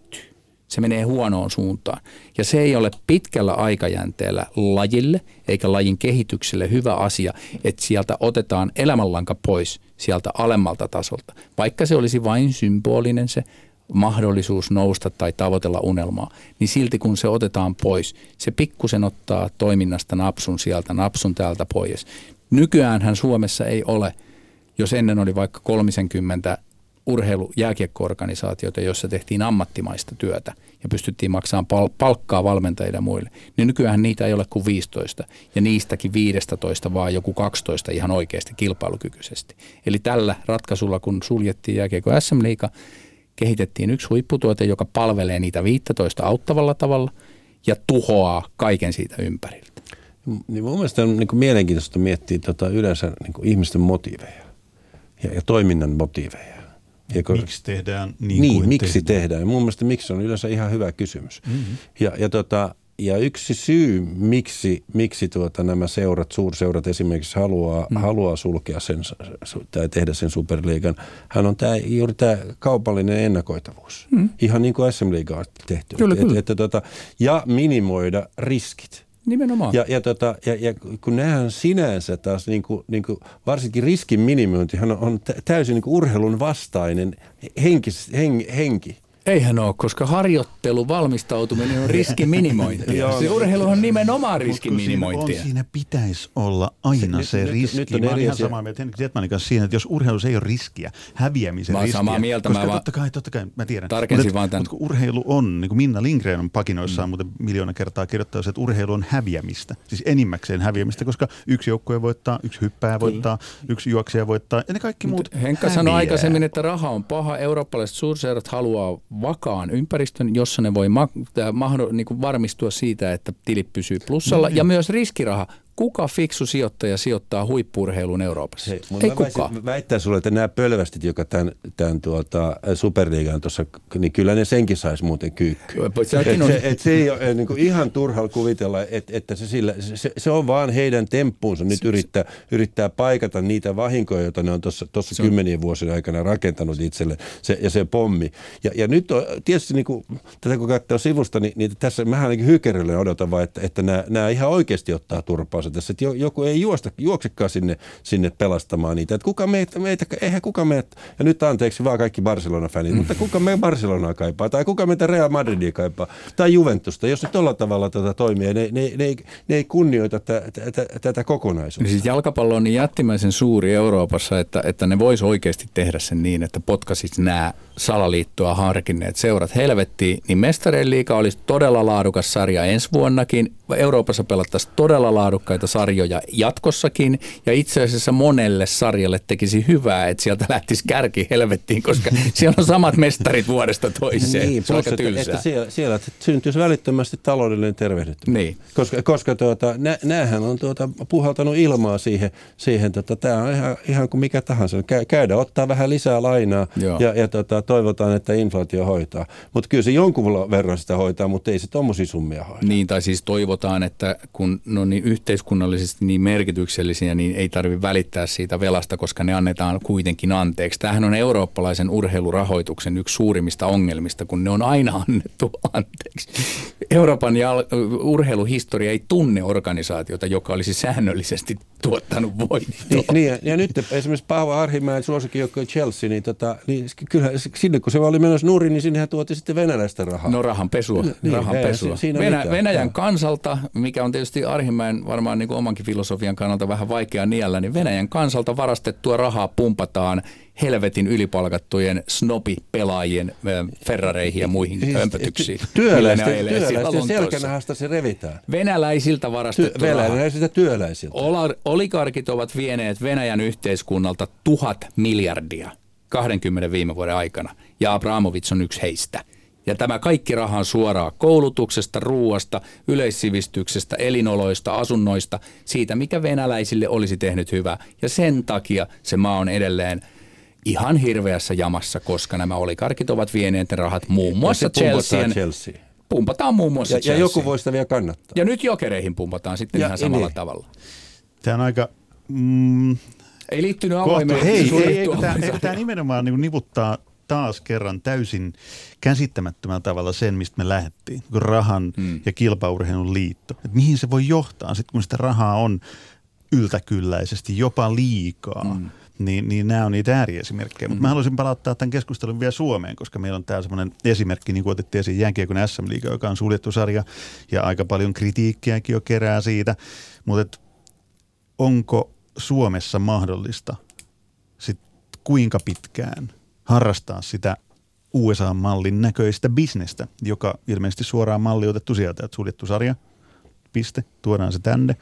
Se menee huonoon suuntaan ja se ei ole pitkällä aikajänteellä lajille eikä lajin kehitykselle hyvä asia, että sieltä otetaan elämänlanka pois sieltä alemmalta tasolta, vaikka se olisi vain symbolinen se mahdollisuus nousta tai tavoitella unelmaa, niin silti kun se otetaan pois, se pikkusen ottaa toiminnasta napsun sieltä, napsun täältä pois. Nykyäänhän Suomessa ei ole, jos ennen oli vaikka kolmisenkymmentä urheilu- ja jääkiekko-organisaatioita, joissa tehtiin ammattimaista työtä ja pystyttiin maksamaan pal- palkkaa valmentajille muille, niin nykyään niitä ei ole kuin viisitoista ja niistäkin viisitoista vaan joku kaksitoista ihan oikeasti kilpailukykyisesti. Eli tällä ratkaisulla, kun suljettiin jääkiekko S M-liiga, kehitettiin yksi huipputuote, joka palvelee niitä viisitoista auttavalla tavalla ja tuhoaa kaiken siitä ympäriltä. Niin mun mielestä on niin kuin mielenkiintoista miettiä tota yleensä niin kuin ihmisten motiiveja ja, ja toiminnan motiiveja. Eikö? Miksi tehdään niin, niin kuin miksi tehdään? tehdään. Mun mielestä miksi on yleensä ihan hyvä kysymys. Mm-hmm. Ja, ja, tota, ja yksi syy, miksi, miksi tuota, nämä seurat, suurseurat esimerkiksi haluaa, mm-hmm. haluaa sulkea sen tai tehdä sen superliigan, hän on tää, juuri tämä kaupallinen ennakoitavuus. Mm-hmm. Ihan niin kuin S M-liiga on tehty. Kyllä, et, kyllä. Et, et, tota, ja minimoida riskit. Nimenomaan. Ja, ja, tota, ja, ja kun nämähän sinänsä taas, niin kuin, niin kuin, varsinkin riskin minimointihan on, on täysin niin kuin urheilun vastainen henkis, hen, henki. Eihän ole, koska harjoittelu, valmistautuminen on riskin minimointia. Se urheiluhan on nimenomaan riskin minimointia. On, siinä pitäisi olla aina se, se nyt, riski. Nyt, nyt mä olen ihan samaa mieltä Henrik Dettmannin kanssa siinä, että jos urheilussa ei ole riskiä, häviämisen mä riskiä. Samaa mieltä, koska mä totta kai, totta kai, mä tiedän. Tarkensin mutta, vaan tämän. Mutta kun urheilu on, niin kuin Minna Lindgren on pakinoissaan mm. muuten miljoona kertaa kirjoittaa, että urheilu on häviämistä. Siis enimmäkseen häviämistä, koska yksi joukkue voittaa, yksi hyppää voittaa, yksi juoksija voittaa ja ne kaikki muut häviää. Henkka sanoi aikaisemmin, että raha on paha. Eurooppalaiset suurseurat haluaa vakaan ympäristön, jossa ne voi ma- mahdoll- niinku varmistua siitä, että tilit pysyy plussalla. Ja myös riskiraha. Kuka fiksu sijoittaja sijoittaa huippu-urheiluun Euroopassa? Hei, ei kukaan. Väittää sulle, että nämä pölvästit, jotka tämän, tämän tuota, superliigan tuossa, niin kyllä ne senkin saisi muuten kyykkyyn. Se, et se ei ole niin kuin ihan turhaa kuvitella, että, että se, sillä, se, se on vaan heidän temppuunsa nyt se, yrittää, se, yrittää paikata niitä vahinkoja, joita ne on tuossa kymmenien vuosien aikana rakentanut itselle se, ja se pommi. Ja, ja nyt on, tietysti niin kuin, tätä kun katsoo sivusta, niin, niin tässä mähän niin hykerille odotan vaan, että, että nämä, nämä ihan oikeasti ottaa turpaa. Tässä, että joku ei juosta, juoksekaan sinne, sinne pelastamaan niitä. Että kuka meitä, meitä, eihän kuka meitä, ja nyt anteeksi vaan kaikki Barcelona-fänit, mm. mutta kuka meitä Barcelonaa kaipaa, tai kuka meitä Real Madridia kaipaa, tai Juventusta, jos ne tuolla tavalla tätä toimii, ne, ne, ne, ne ei kunnioita tätä, tätä, tätä kokonaisuutta. Siis jalkapallo on niin jättimäisen suuri Euroopassa, että, että ne vois oikeasti tehdä sen niin, että potkasit nämä salaliittoa harkinneet seurat helvettiin, niin Mestarien liiga olisi todella laadukas sarja ensi vuonnakin. Euroopassa pelattaisiin todella laadukkaita sarjoja jatkossakin, ja itse asiassa monelle sarjalle tekisi hyvää, että sieltä lähtisi kärki helvettiin, koska siellä on samat mestarit vuodesta toiseen. Niin, se on aika että, tylsää. Että siellä, siellä syntyisi välittömästi taloudellinen tervehdyttäminen. Niin. Koska, koska tuota, nä, näähän on tuota, puhaltanut ilmaa siihen, siihen tota, tämä on ihan, ihan kuin mikä tahansa. Käydä, ottaa vähän lisää lainaa, Joo. ja, ja tota, toivotaan, että inflaatio hoitaa. Mutta kyllä se jonkun verran sitä hoitaa, mutta ei se tommosia summia hoida. Niin, tai siis toivotaan, että kun ne on niin yhteiskunnallisesti niin merkityksellisiä, niin ei tarvitse välittää siitä velasta, koska ne annetaan kuitenkin anteeksi. Tämähän on eurooppalaisen urheilurahoituksen yksi suurimmista ongelmista, kun ne on aina annettu anteeksi. Euroopan jal- urheiluhistoria ei tunne organisaatiota, joka olisi säännöllisesti tuottanut voittoa. Niin, ja, ja nyt esimerkiksi Paavo Arhimäen suosikkijoukkue Chelsea, niin, tota, niin kyllä sinne kun se oli menossa nurin, niin sinnehän tuotiin sitten venäläistä rahaa. No rahan pesua. Niin, rahan pesua. Venä, Venäjän kansalta, mikä on tietysti Arhimäen varmaan niin kuin omankin filosofian kannalta vähän vaikea niellä, niin Venäjän kansalta varastettua rahaa pumpataan helvetin ylipalkattujen snobipelaajien ferrareihin ja muihin siis hömpötyksiin. Työläisten, työläisten selkänahasta se revitään. Venäläisiltä varastettu Ty- Venäläisiltä työläisiltä. Oligarkit ovat vieneet Venäjän yhteiskunnalta tuhat miljardia kahdenkymmenen viime vuoden aikana, ja Abramovits on yksi heistä. Ja tämä kaikki raha on suoraan koulutuksesta, ruuasta, yleissivistyksestä, elinoloista, asunnoista, siitä mikä venäläisille olisi tehnyt hyvää. Ja sen takia se maa on edelleen ihan hirveässä jamassa, koska nämä oligarkit ovat vieneet ne rahat muun muassa Chelsean. Chelsea. Pumpataan muun muassa ja, Chelsea. Ja joku voi sitä vielä kannattaa. Ja nyt Jokereihin pumpataan sitten ja ihan samalla niin. tavalla. Tämä on aika... Mm, ei liittynyt avoimeen. Hei, ei, ei, tämä, tämä nimenomaan niin nivuttaa taas kerran täysin käsittämättömällä tavalla sen, mistä me lähdettiin. Rahan mm. ja kilpaurheilun liitto. Et mihin se voi johtaa sitten, kun sitä rahaa on yltäkylläisesti, jopa liikaa. Mm. Niin, niin nämä on niitä ääriesimerkkejä. Mutta mm-hmm. mä haluaisin palauttaa tämän keskustelun vielä Suomeen, koska meillä on täällä semmoinen esimerkki, niin kuin otettiin esiin jääkiekon S M-liiga, joka on suljettu sarja, ja aika paljon kritiikkiäkin jo kerää siitä. Mutta onko Suomessa mahdollista sit kuinka pitkään harrastaa sitä U S A-mallin näköistä bisnestä, joka ilmeisesti suoraan malli otettu sieltä, että suljettu sarja, piste, tuodaan se tänne.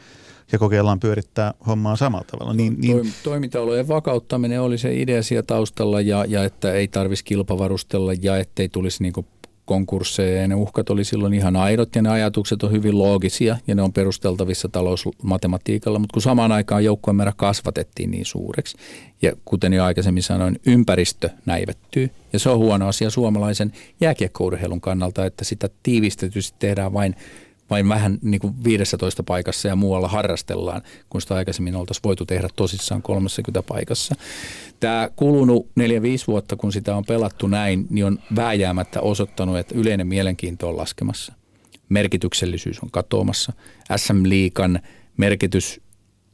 Ja kokeillaan pyörittää hommaa samalla tavalla. Niin, niin... Toimintaolojen vakauttaminen oli se idea siellä taustalla ja, ja että ei tarvitsisi kilpavarustella ja ettei tulisi niinku konkursseja. Ja ne uhkat oli silloin ihan aidot ja ne ajatukset on hyvin loogisia ja ne on perusteltavissa talousmatematiikalla. Mutta kun samaan aikaan joukkueen määrä kasvatettiin niin suureksi ja kuten jo aikaisemmin sanoin, ympäristö näivettyy. Ja se on huono asia suomalaisen jääkiekkourheilun kannalta, että sitä tiivistetysti tehdään vain... vain vähän niin kuin viidessätoista paikassa ja muualla harrastellaan, kun sitä aikaisemmin oltaisiin voitu tehdä tosissaan kolmekymmentä paikassa. Tämä kulunut neljä viisi vuotta, kun sitä on pelattu näin, niin on vääjäämättä osoittanut, että yleinen mielenkiinto on laskemassa. Merkityksellisyys on katoamassa. S M-liigan merkitys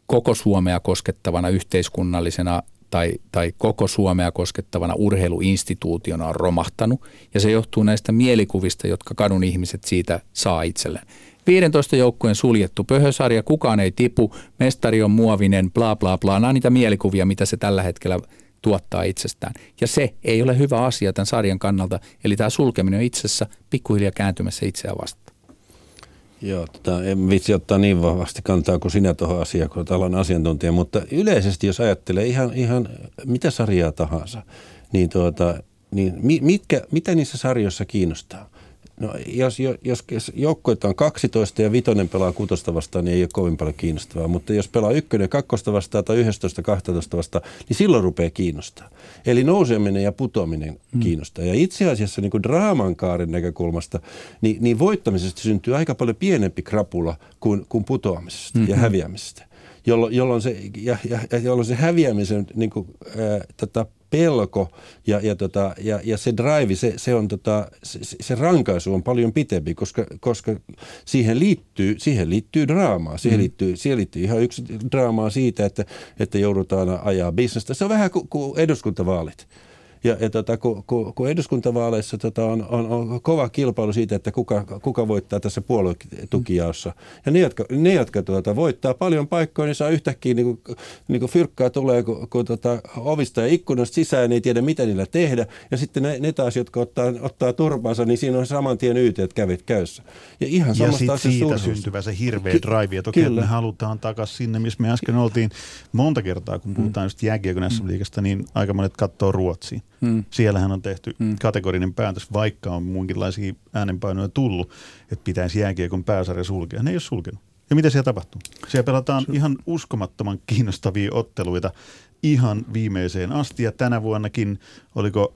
koko Suomea koskettavana yhteiskunnallisena tai, tai koko Suomea koskettavana urheiluinstituutiona on romahtanut, ja se johtuu näistä mielikuvista, jotka kadun ihmiset siitä saa itselleen. viisitoista joukkueen suljettu pöhösarja, kukaan ei tipu, mestari on muovinen, bla bla bla, nämä on niitä mielikuvia, mitä se tällä hetkellä tuottaa itsestään. Ja se ei ole hyvä asia tämän sarjan kannalta, eli tämä sulkeminen on itsessä pikkuhiljaa kääntymässä itseään vastaan. Joo, tota, en vitsi ottaa niin vahvasti kantaa kuin sinä tuohon asiaan, kun olet alan asiantuntija, mutta yleisesti jos ajattelee ihan, ihan mitä sarjaa tahansa, niin, tuota, niin mitkä, mitä niissä sarjoissa kiinnostaa? No, jos jos joukkueita on kaksitoista ja vitonen pelaa kuutosta vastaan, niin ei ole kovin paljon kiinnostavaa. Mutta jos pelaa ykkönen ja kakkosta vastaan tai yhdestoista, kahtatoista vastaan, niin silloin rupeaa kiinnostaa. Eli nouseminen ja putoaminen mm. kiinnostaa. Ja itse asiassa niin kuin draaman kaaren näkökulmasta, niin, niin voittamisesta syntyy aika paljon pienempi krapula kuin, kuin putoamisesta mm-hmm. ja häviämisestä. Jollo, jolloin, se, ja, ja, jolloin se häviämisen niin kuin, ää, tätä, pelko ja, ja, tota, ja, ja se drive, se, se, on tota, se, se rankaisu on paljon pitempi, koska, koska siihen, liittyy, siihen liittyy draamaa. Siihen, mm. liittyy, siihen liittyy ihan yksi draamaa siitä, että, että joudutaan ajaa bisnestä. Se on vähän kuin, kuin eduskuntavaalit. Ja, ja tota, kun, kun eduskuntavaaleissa tota, on, on, on kova kilpailu siitä, että kuka, kuka voittaa tässä puoluetukijaossa. Ja ne, jotka, ne, jotka tuota, voittaa paljon paikkoja, niin saa yhtäkkiä niin kuin, niin kuin fyrkkaa tulee kun, kun, tota, ovista ja ikkunasta sisään, niin ei tiedä mitä niillä tehdä. Ja sitten ne, ne taas, jotka ottaa, ottaa turpaansa, niin siinä on saman tien yteet kävit käyssä. Ja ihan ja sit siitä sursusta. Syntyvä se hirveä Ky- drive, ja toki me halutaan takaisin sinne, missä me äsken oltiin monta kertaa, kun puhutaan mm. just jääkiekon S M-liigasta, niin aika monet katsoo Ruotsiin. Hmm. Siellähän on tehty hmm. kategorinen päätös, vaikka on muunkinlaisia äänenpainoja tullut, että pitäisi jääkiekon pääsarja sulkea. Ne ei ole sulkenut. Ja mitä siellä tapahtuu? Siellä pelataan Sul- ihan uskomattoman kiinnostavia otteluita ihan viimeiseen asti. Ja tänä vuonnakin, oliko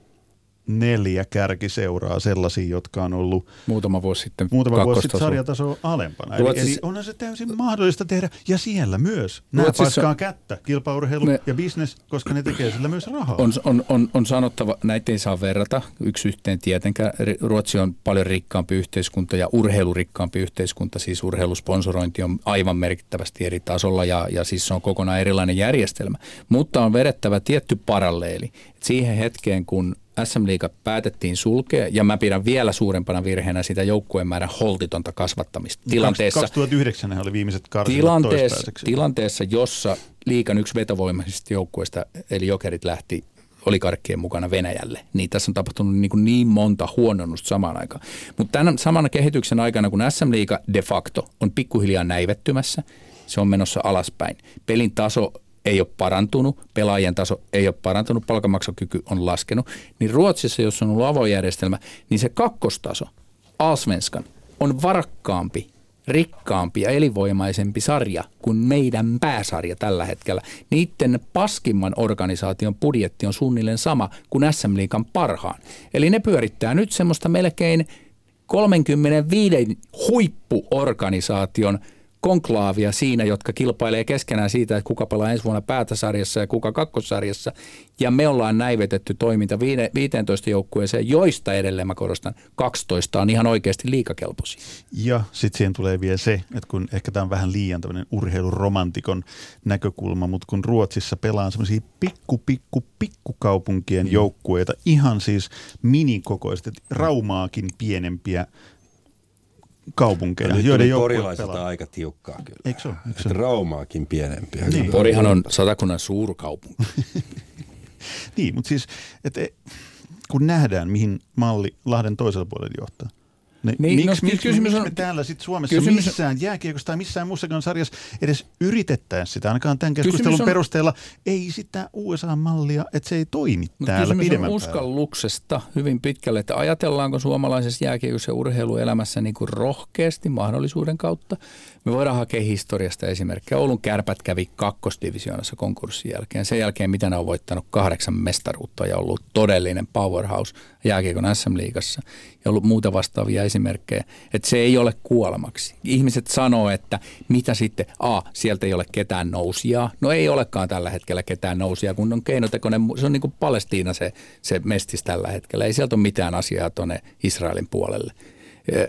neljä kärkiseuraa sellaisia, jotka on ollut muutama vuosi sitten, muutama vuosi sitten sarjatasoa alempana. Eli, siis, eli onhan se täysin mahdollista tehdä. Ja siellä myös. Nämä paskaa kättä, kilpaurheilu ne, ja business, koska ne tekee sillä myös rahaa. On, on, on, on sanottava, näitä ei saa verrata yksi yhteen tietenkään. Ruotsi on paljon rikkaampi yhteiskunta ja urheilurikkaampi yhteiskunta. Siis urheilusponsorointi on aivan merkittävästi eri tasolla ja, ja siis se on kokonaan erilainen järjestelmä. Mutta on vedettävä tietty paralleeli. Siihen hetkeen, kun S M-liiga päätettiin sulkea, ja mä pidän vielä suurempana virheenä sitä joukkueen määrän holtitonta kasvattamista. Tilanteessa, kaksituhattayhdeksän oli viimeiset karsinat toistaiseksi. Tilanteessa, jossa liigan yksi vetovoimaisista joukkueista, eli Jokerit, lähti oligarkkien mukana Venäjälle, niin tässä on tapahtunut niin, kuin niin monta huononnusta samaan aikaan. Mutta tämän samana kehityksen aikana, kun S M-liiga de facto on pikkuhiljaa näivettymässä, se on menossa alaspäin. Pelin taso ei ole parantunut, pelaajien taso ei ole parantunut, palkanmaksukyky on laskenut, niin Ruotsissa, jos on ollut avojärjestelmä, niin se kakkostaso, Allsvenskan, on varakkaampi, rikkaampi ja elinvoimaisempi sarja kuin meidän pääsarja tällä hetkellä. Niiden paskimman organisaation budjetti on suunnilleen sama kuin S M-liigan parhaan. Eli ne pyörittää nyt semmoista melkein kolmekymmentäviisi huippuorganisaation konklaavia siinä, jotka kilpailee keskenään siitä, että kuka pelaa ensi vuonna päätäsarjassa ja kuka kakkossarjassa. Ja me ollaan näivetetty toiminta viisitoista joukkueeseen, joista edelleen mä korostan, kaksitoista on ihan oikeasti liigakelpoisia. Ja sitten siihen tulee vielä se, että kun ehkä tämä on vähän liian tämmöinen urheiluromantikon näkökulma, mutta kun Ruotsissa pelaa semmoisia pikku, pikku, pikkukaupunkien mm. joukkueita, ihan siis minikokoiset, Raumaakin pienempiä kaupunkeja, joiden porilaisilta aika tiukkaa kyllä. Eikö se ole? Eikö se ole? Raumaakin pienempiä. Niin. Porihan on Satakunnan suurkaupunki. Niin, mutta siis, että kun nähdään, mihin malli Lahden toisella puolella johtaa. Ne, niin, miksi no, miksi, kysymys miksi on, me täällä sitten Suomessa kysymys, missään jääkiekossa tai missään muussakaan sarjassa edes yritettäisiin sitä, ainakaan tämän keskustelun on, perusteella, ei sitä U S A-mallia, että se ei toimi täällä pidemmän päälle. Kysymys on uskalluksesta hyvin pitkälle, että ajatellaanko suomalaisessa jääkiekossa ja urheiluelämässä niin kuin rohkeasti mahdollisuuden kautta. Me voidaan hakea historiasta esimerkkejä. Oulun kärpät kävi kakkosdivisioonassa konkurssin jälkeen. Sen jälkeen, mitä ne on voittanut kahdeksan mestaruutta ja ollut todellinen powerhouse jääkiekon S M-liigassa ja ollut muuta vastaavia esimerkkejä, että se ei ole kuolemaksi. Ihmiset sanoo, että mitä sitten, a, sieltä ei ole ketään nousijaa. No ei olekaan tällä hetkellä ketään nousijaa, kun on keinotekoinen, se on niin kuin Palestiina se, se mestis tällä hetkellä. Ei sieltä ole mitään asiaa tuonne Israelin puolelle.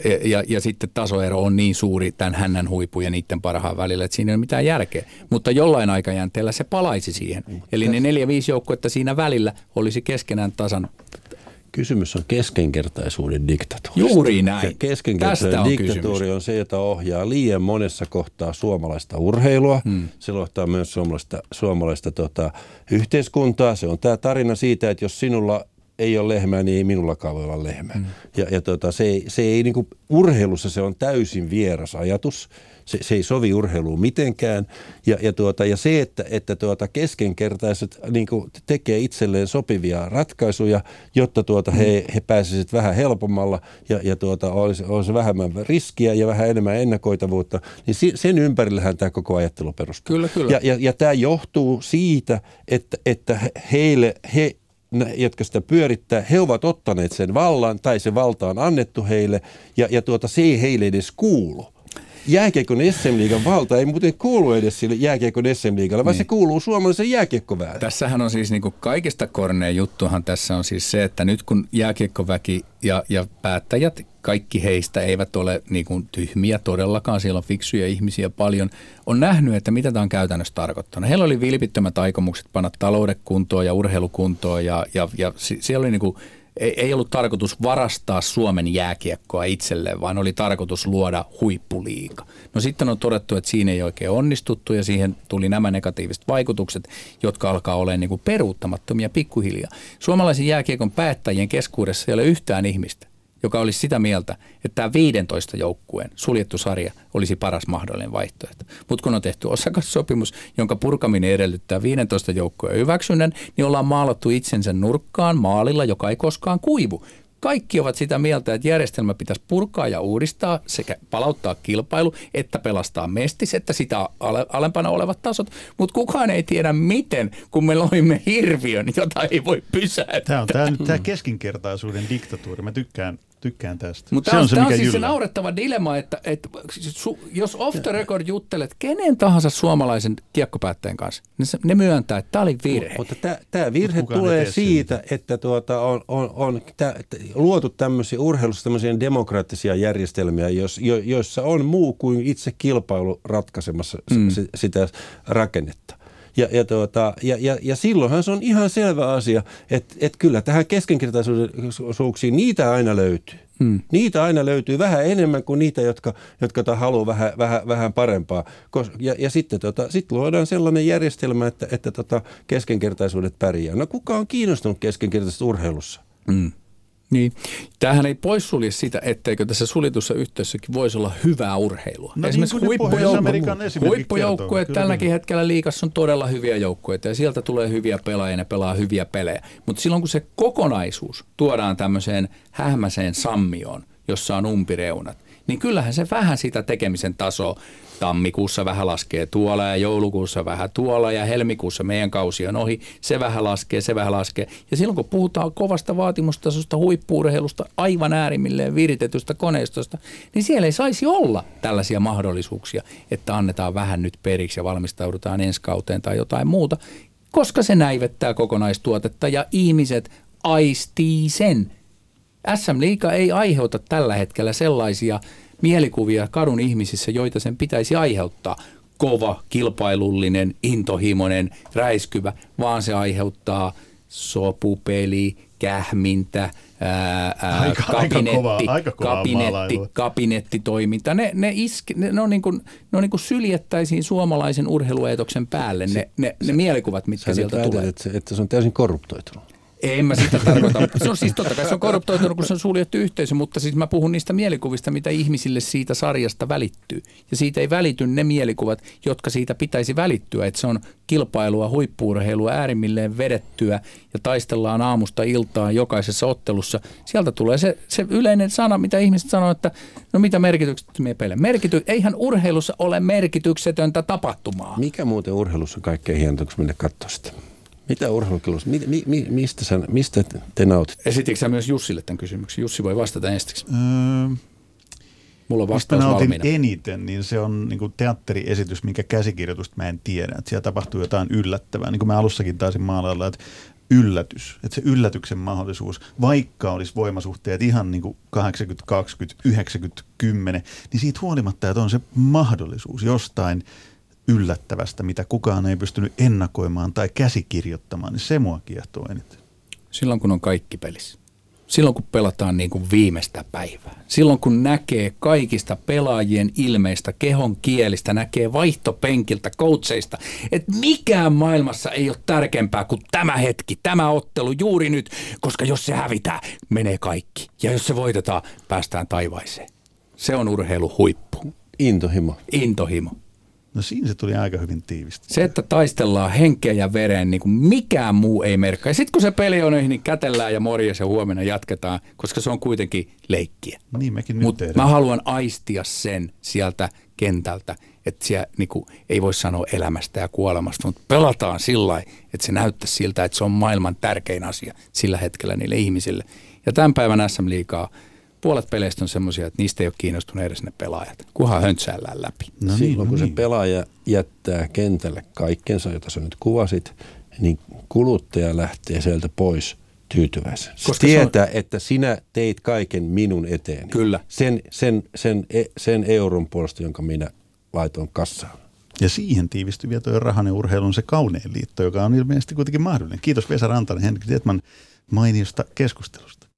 Ja, ja, ja sitten tasoero on niin suuri tämän hännän huipun ja niiden parhaan välillä, että siinä ei ole mitään järkeä. Mutta jollain aikajänteellä se palaisi siihen. Eli ne neljä viisi joukkuetta siinä välillä olisi keskenään tasan. Kysymys on keskenkertaisuuden diktatuurista. Juuri näin. Ja keskenkertaisuuden diktatuuri on, on se, jota ohjaa liian monessa kohtaa suomalaista urheilua. Hmm. Se lohtaa myös suomalaista, suomalaista tota, yhteiskuntaa. Se on tämä tarina siitä, että jos sinulla ei ole lehmää, niin ei minullakaan voi olla lehmää. Mm. Ja, ja tota, se ei, se ei niinku, urheilussa se on täysin vieras ajatus. Se, se ei sovi urheiluun mitenkään. Ja, ja, tuota, ja se, että, että tuota, keskenkertaiset niinku, tekee itselleen sopivia ratkaisuja, jotta tuota, mm. he, he pääsisivät vähän helpommalla ja, ja tuota, olisi, olisi vähemmän riskiä ja vähän enemmän ennakoitavuutta, niin si, sen ympärillähän tämä koko ajattelu perustuu. Kyllä, kyllä. Ja, ja, ja tämä johtuu siitä, että, että heille... He, jotka sitä pyörittää, he ovat ottaneet sen vallan tai se valta on annettu heille ja, ja tuota, se ei heille edes kuulu. Jääkiekon S M-liigan valta ei muuten kuulu edes sille jääkiekon S M-liigalle, vaan niin. Se kuuluu suomalaisen jääkiekkoväelle. Tässähän on siis niin kuin kaikista korneen juttuhan tässä on siis se, että nyt kun jääkiekkoväki ja, ja päättäjät, kaikki heistä eivät ole niin kuin tyhmiä todellakaan, siellä on fiksuja ihmisiä paljon, on nähnyt, että mitä tämä on käytännössä tarkoittanut. Heillä oli vilpittömät aikomukset panna talouden kuntoon ja urheilukuntoon ja, ja, ja siellä oli niin kuin ei ollut tarkoitus varastaa Suomen jääkiekkoa itselleen, vaan oli tarkoitus luoda huippuliiga. No sitten on todettu, että siinä ei oikein onnistuttu ja siihen tuli nämä negatiiviset vaikutukset, jotka alkaa olemaan niin kuin peruuttamattomia pikkuhiljaa. Suomalaisen jääkiekon päättäjien keskuudessa ei ole yhtään ihmistä, joka olisi sitä mieltä, että tämä viisitoista joukkueen suljettu sarja olisi paras mahdollinen vaihtoehto. Mutta kun on tehty osakassopimus, jonka purkaminen edellyttää viisitoista joukkueen hyväksynnän, niin ollaan maalattu itsensä nurkkaan maalilla, joka ei koskaan kuivu. Kaikki ovat sitä mieltä, että järjestelmä pitäisi purkaa ja uudistaa sekä palauttaa kilpailu, että pelastaa Mestis, että sitä alempana olevat tasot. Mutta kukaan ei tiedä miten, kun me loimme hirviön, jota ei voi pysäyttää. Tämä on tämä, tämä keskinkertaisuuden diktatuuri. Mä tykkään. Tykkään tästä. Mutta tämä on, se, on, se, on siis se naurettava dilemma, että, että su, jos off the record juttelet kenen tahansa suomalaisen kiekkopäättäjän kanssa, niin se, ne myöntää, että tämä oli virhe. Mutta tämä virhe Mut tulee siitä, siitä, että tuota, on, on, on tää, luotu tämmöisiä urheilussa tämmöisiä demokraattisia järjestelmiä, jos, jo, joissa on muu kuin itse kilpailu ratkaisemassa mm. s, sitä rakennetta. Ja, ja, tuota, ja, ja, ja silloinhan se on ihan selvä asia, että, että kyllä tähän keskinkertaisuuksiin niitä aina löytyy. Hmm. Niitä aina löytyy vähän enemmän kuin niitä, jotka, jotka haluaa vähän, vähän, vähän parempaa. Ja, ja sitten tota, sit luodaan sellainen järjestelmä, että, että tota keskinkertaisuudet pärjää. No kuka on kiinnostunut keskinkertaisuudesta urheilussa? Hmm. Niin. Tämähän ei poissulje sitä, etteikö tässä suljetussa yhteisössäkin voisi olla hyvää urheilua. No esimerkiksi niin huippujoukkueet. Huippujoukkueet tälläkin hetkellä liigassa on todella hyviä joukkueita ja sieltä tulee hyviä pelaajia ja pelaa hyviä pelejä. Mutta silloin kun se kokonaisuus tuodaan tämmöiseen hähmäiseen sammioon, jossa on umpireunat, niin kyllähän se vähän sitä tekemisen tasoa tammikuussa vähän laskee tuolla ja joulukuussa vähän tuolla ja helmikuussa meidän kausi on ohi. Se vähän laskee, se vähän laskee. Ja silloin kun puhutaan kovasta vaatimustasosta, huippu-urheilusta, aivan äärimmilleen viritetystä koneistosta, niin siellä ei saisi olla tällaisia mahdollisuuksia, että annetaan vähän nyt periksi ja valmistaudutaan ensi kauteen tai jotain muuta, koska se näivettää kokonaistuotetta ja ihmiset aistii sen. S M-liiga ei aiheuta tällä hetkellä sellaisia mielikuvia kadun ihmisissä, joita sen pitäisi aiheuttaa. Kova, kilpailullinen, intohimoinen, räiskyvä, vaan se aiheuttaa sopupeli, kähmintä, ää, ää, aika, kabinetti, aika kovaa, aika kovaa kabinetti, kabinettitoiminta. Ne, ne, iske, ne, ne, on niin kuin, ne on niin kuin syljettäisiin suomalaisen urheilueetoksen päälle ne, se, ne, ne se, mielikuvat, mitkä sieltä tulee. Että, että se on täysin korruptoitunut. Ei, en mä sitä tarkoita. Se on siis totta kai se on korruptoitunut, kun se on suljettu yhteisö, mutta siis mä puhun niistä mielikuvista, mitä ihmisille siitä sarjasta välittyy. Ja siitä ei välity ne mielikuvat, jotka siitä pitäisi välittyä, että se on kilpailua, huippu-urheilua, äärimmilleen vedettyä ja taistellaan aamusta iltaan jokaisessa ottelussa. Sieltä tulee se, se yleinen sana, mitä ihmiset sanoo, että no mitä merkitykset me peille. Merkity, eihän urheilussa ole merkityksetöntä tapahtumaa. Mikä muuten urheilussa on kaikkein hienoa, kun mennä katsoa sitä? Mitä urheilukilossa? Mi, mi, mi, mistä, sä, mistä te nautit? Esititkö sä myös Jussille tämän kysymyksen? Jussi voi vastata ensiksi. Öö, Mulla on vastaus mistä nautin valmiina. Eniten, niin se on niin kuin teatteriesitys, minkä käsikirjoitusta mä en tiedä. Että siellä tapahtuu jotain yllättävää. Niin kuin mä alussakin taisin maalailla, että yllätys. Että se yllätyksen mahdollisuus, vaikka olisi voimasuhteet ihan niin kuin kahdeksankymmentä kaksikymmentä, yhdeksänkymmentä kymmenen, niin siitä huolimatta, että on se mahdollisuus jostain yllättävästä, mitä kukaan ei pystynyt ennakoimaan tai käsikirjoittamaan, niin se mua kiehtoo eniten. Silloin, kun on kaikki pelissä. Silloin, kun pelataan niin kuin viimeistä päivää. Silloin, kun näkee kaikista pelaajien ilmeistä, kehon kielistä, näkee vaihtopenkiltä, coacheista, että mikään maailmassa ei ole tärkeämpää kuin tämä hetki, tämä ottelu juuri nyt, koska jos se hävitää, menee kaikki. Ja jos se voitetaan, päästään taivaaseen. Se on urheilu huippu. Intohimo. Intohimo. No siinä se tuli aika hyvin tiivistä. Se, että taistellaan henkeä ja vereen, niin kuin mikään muu ei merkkaa. Ja sitten kun se peli on yhden, niin kätellään ja morjes ja huomenna jatketaan, koska se on kuitenkin leikkiä. Niin mekin nyt tehdään. Mutta mä haluan aistia sen sieltä kentältä, että siellä niin kuin, ei voi sanoa elämästä ja kuolemasta, mutta pelataan sillä lailla, että se näyttää siltä, että se on maailman tärkein asia sillä hetkellä niille ihmisille. Ja tämän päivän S M-liigaa. Puolet peleistä on semmoisia, että niistä ei ole kiinnostuneet edes ne pelaajat, kunhan höntsäillään läpi. No niin, silloin kun no niin. se pelaaja jättää kentälle kaikkensa, jota sä nyt kuvasit, niin kuluttaja lähtee sieltä pois tyytyväisenä. Koska tietää, on... että sinä teit kaiken minun eteeni. Kyllä. Sen, sen, sen, sen euron puolesta, jonka minä laitoin kassaan. Ja siihen tiivistyy vielä tuo rahanen urheilun se kaunein liitto, joka on ilmeisesti kuitenkin mahdollinen. Kiitos Vesa Rantanen, Henrik Dettmann mainiosta keskustelusta.